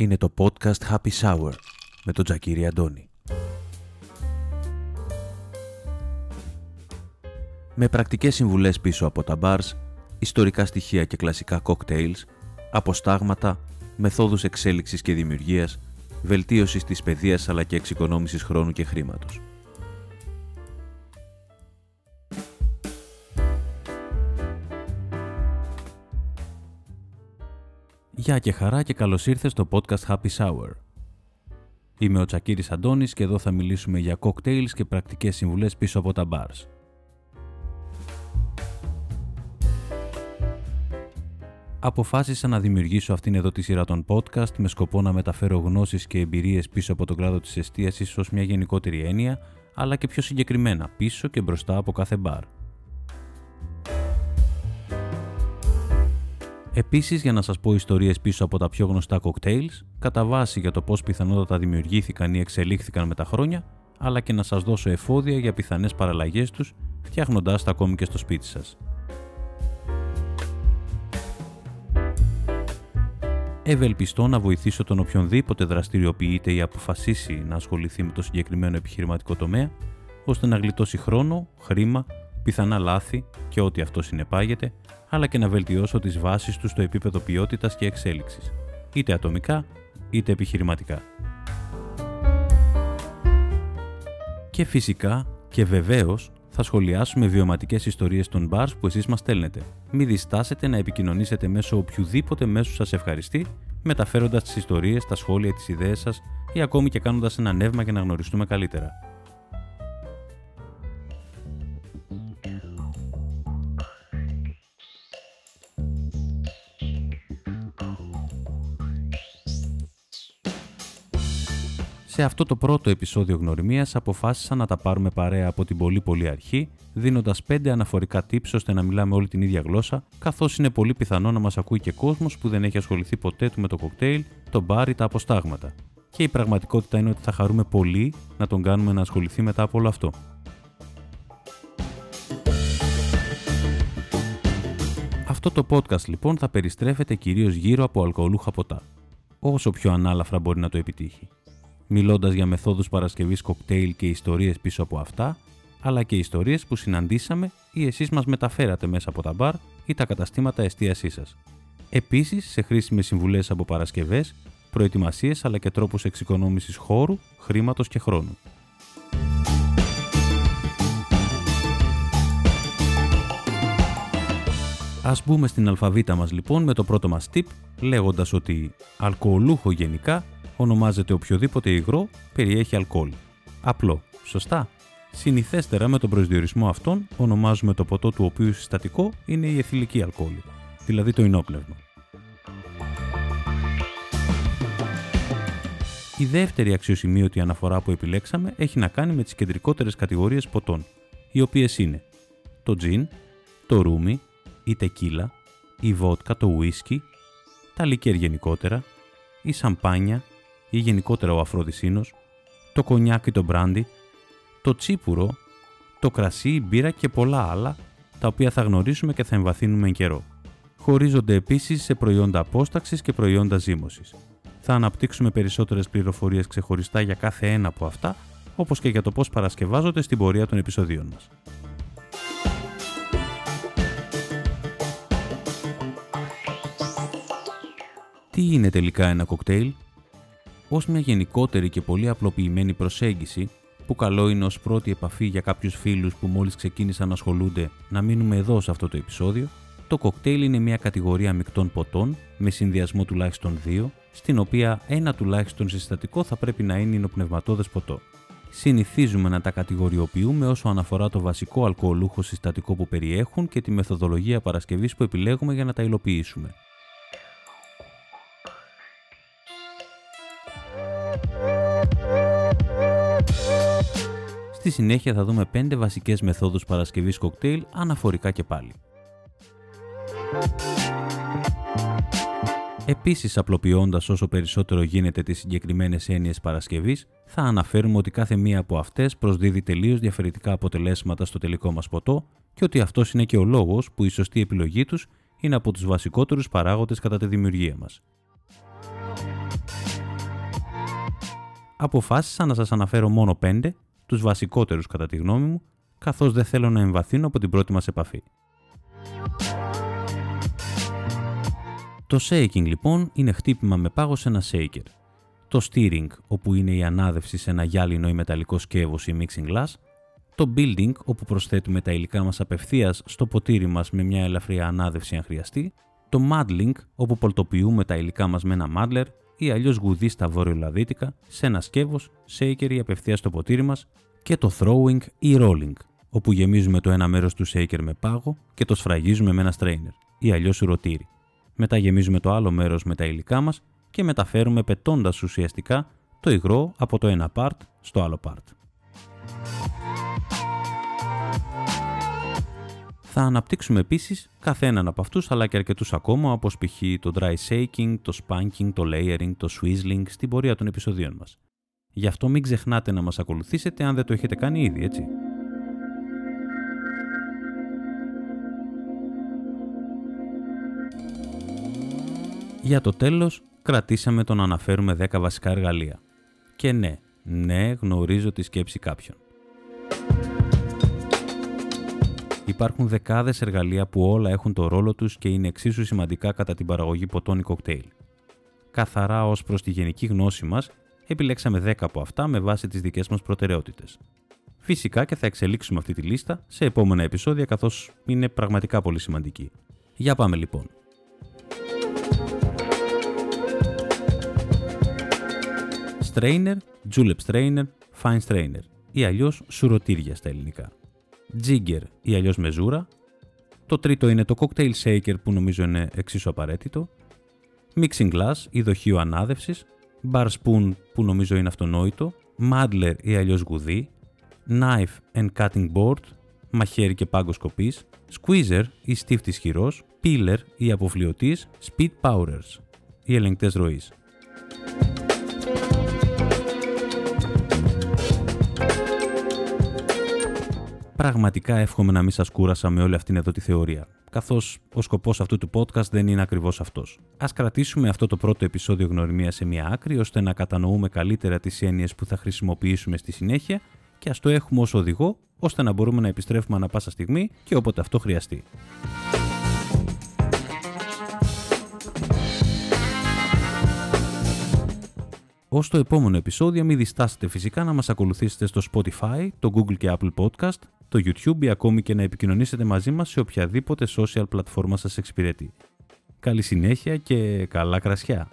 Είναι το podcast Happy Sour με τον Τσακίρη Αντώνη. Με πρακτικές συμβουλές πίσω από τα bars, ιστορικά στοιχεία και κλασικά κοκτέιλς, αποστάγματα, μεθόδους εξέλιξης και δημιουργίας, βελτίωσης της παιδείας αλλά και εξοικονόμησης χρόνου και χρήματος. Γεια και χαρά και καλώς ήρθες στο podcast Happy Sour. Είμαι ο Τσακίρης Αντώνης και εδώ θα μιλήσουμε για κοκτέιλς και πρακτικές συμβουλές πίσω από τα bars. Αποφάσισα να δημιουργήσω αυτήν εδώ τη σειρά των podcast με σκοπό να μεταφέρω γνώσεις και εμπειρίες πίσω από τον κλάδο της εστίασης ως μια γενικότερη έννοια, αλλά και πιο συγκεκριμένα πίσω και μπροστά από κάθε μπαρ. Επίσης, για να σας πω ιστορίες πίσω από τα πιο γνωστά κοκτέιλς, κατά βάση για το πώς πιθανότατα δημιουργήθηκαν ή εξελίχθηκαν με τα χρόνια, αλλά και να σας δώσω εφόδια για πιθανές παραλλαγές τους, φτιάχνοντάς τα ακόμη και στο σπίτι σας. Ευελπιστώ να βοηθήσω τον οποιονδήποτε δραστηριοποιείται ή αποφασίσει να ασχοληθεί με το συγκεκριμένο επιχειρηματικό τομέα, ώστε να γλιτώσει χρόνο, χρήμα, πιθανά λάθη και ό,τι αυτό συνεπάγεται, αλλά και να βελτιώσω τις βάσεις του στο επίπεδο ποιότητας και εξέλιξης, είτε ατομικά είτε επιχειρηματικά. Και φυσικά και βεβαίως θα σχολιάσουμε βιωματικές ιστορίες των μπαρς που εσείς μας στέλνετε. Μην διστάσετε να επικοινωνήσετε μέσω οποιοδήποτε μέσου σας ευχαριστεί, μεταφέροντας τις ιστορίες, τα σχόλια, τις ιδέες σας ή ακόμη και κάνοντας ένα νεύμα για να γνωριστούμε καλύτερα. Σε αυτό το πρώτο επεισόδιο γνωριμίας αποφάσισα να τα πάρουμε παρέα από την πολύ αρχή, δίνοντας 5 αναφορικά tips ώστε να μιλάμε όλη την ίδια γλώσσα, καθώς είναι πολύ πιθανό να μας ακούει και κόσμος που δεν έχει ασχοληθεί ποτέ του με το κοκτέιλ, το μπαρ ή τα αποστάγματα. Και η πραγματικότητα είναι ότι θα χαρούμε πολύ να τον κάνουμε να ασχοληθεί μετά από όλο αυτό. Αυτό το podcast λοιπόν θα περιστρέφεται κυρίως γύρω από αλκοολούχα ποτά. Όσο πιο ανάλαφρα μπορεί να το επιτύχει. Μιλώντας για μεθόδους παρασκευής κοκτέιλ και ιστορίες πίσω από αυτά, αλλά και ιστορίες που συναντήσαμε ή εσείς μας μεταφέρατε μέσα από τα μπαρ ή τα καταστήματα εστίασής σας. Επίσης, σε χρήσιμες συμβουλές από παρασκευές, προετοιμασίες αλλά και τρόπους εξοικονόμησης χώρου, χρήματος και χρόνου. Ας μπούμε στην αλφαβήτα μας λοιπόν με το πρώτο μας tip, λέγοντας ότι αλκοολούχο γενικά ονομάζεται οποιοδήποτε υγρό περιέχει αλκοόλ. Απλό, σωστά. Συνηθέστερα με τον προσδιορισμό αυτόν ονομάζουμε το ποτό του οποίου συστατικό είναι η αιθηλική αλκοόλη, δηλαδή το ινόπνευμα. Η δεύτερη αξιοσημείωτη αναφορά που επιλέξαμε έχει να κάνει με τις κεντρικότερες κατηγορίες ποτών, οι οποίες είναι το τζιν, το ρούμι, η τεκίλα, η βότκα, το ουίσκι, τα λικέρ γενικότερα, η σαμπάνια, ή γενικότερα ο αφροδισίνος, το κονιάκι, το μπράντι, το τσίπουρο, το κρασί, η μπύρα και πολλά άλλα, τα οποία θα γνωρίσουμε και θα εμβαθύνουμε εν καιρό. Χωρίζονται επίσης σε προϊόντα απόσταξης και προϊόντα ζύμωσης. Θα αναπτύξουμε περισσότερες πληροφορίες ξεχωριστά για κάθε ένα από αυτά, όπως και για το πώς παρασκευάζονται στην πορεία των επεισοδίων μας. Τι είναι τελικά ένα κοκτέιλ? Ως μια γενικότερη και πολύ απλοποιημένη προσέγγιση, που καλό είναι ως πρώτη επαφή για κάποιους φίλους που μόλις ξεκίνησαν να ασχολούνται να μείνουμε εδώ σε αυτό το επεισόδιο, το κοκτέιλ είναι μια κατηγορία μεικτών ποτών, με συνδυασμό τουλάχιστον 2, στην οποία ένα τουλάχιστον συστατικό θα πρέπει να είναι ινοπνευματώδες ποτό. Συνηθίζουμε να τα κατηγοριοποιούμε όσο αναφορά το βασικό αλκοολούχο συστατικό που περιέχουν και τη μεθοδολογία παρασκευής που επιλέγουμε για να τα υλοποιήσουμε. Στη συνέχεια θα δούμε 5 βασικές μεθόδους παρασκευής κοκτέιλ αναφορικά και πάλι. Επίσης, απλοποιώντας όσο περισσότερο γίνεται τις συγκεκριμένες έννοιες παρασκευής, θα αναφέρουμε ότι κάθε μία από αυτές προσδίδει τελείως διαφορετικά αποτελέσματα στο τελικό μας ποτό και ότι αυτός είναι και ο λόγος που η σωστή επιλογή τους είναι από τους βασικότερους παράγοντες κατά τη δημιουργία μας. αποφάσισα να σας αναφέρω μόνο 5, τους βασικότερους κατά τη γνώμη μου, καθώς δεν θέλω να εμβαθύνω από την πρώτη μας επαφή. Το shaking λοιπόν είναι χτύπημα με πάγο σε ένα shaker. Το steering, όπου είναι η ανάδευση σε ένα γυάλινο ή μεταλλικό σκεύος ή mixing glass. Το building, όπου προσθέτουμε τα υλικά μας απευθείας στο ποτήρι μας με μια ελαφριά ανάδευση αν χρειαστεί. Το muddling, όπου πολτοποιούμε τα υλικά μας με ένα muddler ή αλλιώς γουδί στα βόρειο-λαδίτικα, σε ένα σκεύος, shaker ή απευθείας στο ποτήρι μας. Και το throwing ή rolling, όπου γεμίζουμε το ένα μέρος του shaker με πάγο και το σφραγίζουμε με ένα strainer ή αλλιώς ουρωτήρι. Μετά γεμίζουμε το άλλο μέρος με τα υλικά μας και μεταφέρουμε πετώντας ουσιαστικά το υγρό από το ένα part στο άλλο part. Θα αναπτύξουμε επίσης καθέναν από αυτούς αλλά και αρκετούς ακόμα, όπως π.χ. το dry shaking, το spanking, το layering, το swizzling στην πορεία των επεισοδίων μας. Γι' αυτό μην ξεχνάτε να μας ακολουθήσετε αν δεν το έχετε κάνει ήδη, έτσι. Για το τέλος, κρατήσαμε το να αναφέρουμε 10 βασικά εργαλεία. Και ναι, γνωρίζω τη σκέψη κάποιων. Υπάρχουν δεκάδες εργαλεία που όλα έχουν το ρόλο τους και είναι εξίσου σημαντικά κατά την παραγωγή ποτών ή κοκτέιλ. Καθαρά ως προς τη γενική γνώση μας, επιλέξαμε 10 από αυτά με βάση τις δικές μας προτεραιότητες. Φυσικά και θα εξελίξουμε αυτή τη λίστα σε επόμενα επεισόδια, καθώς είναι πραγματικά πολύ σημαντική. Για πάμε λοιπόν. Strainer, julep strainer, fine strainer ή αλλιώς σουρωτήρια στα ελληνικά. Jigger ή αλλιώς μεζούρα. Το τρίτο είναι το cocktail shaker που νομίζω είναι εξίσου απαραίτητο. Mixing glass ή δοχείο ανάδευσης. Bar spoon που νομίζω είναι αυτονόητο. Muddler ή αλλιώς γουδί. Knife and cutting board, μαχαίρι και πάγκο σκοπής. Squeezer ή στίφτης χειρός. Peeler ή αποφλοιωτής. Speed powders ή ελεγκτές ροής. Πραγματικά εύχομαι να μην σας κούρασα με όλη αυτήν εδώ τη θεωρία, καθώς ο σκοπός αυτού του podcast δεν είναι ακριβώς αυτός. Ας κρατήσουμε αυτό το πρώτο επεισόδιο γνωριμίας σε μια άκρη, ώστε να κατανοούμε καλύτερα τις έννοιες που θα χρησιμοποιήσουμε στη συνέχεια και ας το έχουμε ως οδηγό, ώστε να μπορούμε να επιστρέφουμε ανα πάσα στιγμή και όποτε αυτό χρειαστεί. Ως το επόμενο επεισόδιο, μην διστάσετε φυσικά να μας ακολουθήσετε στο Spotify, το Google και Apple Podcast, το YouTube ή ακόμη και να επικοινωνήσετε μαζί μας σε οποιαδήποτε social πλατφόρμα σας εξυπηρετεί. Καλή συνέχεια και καλά κρασιά!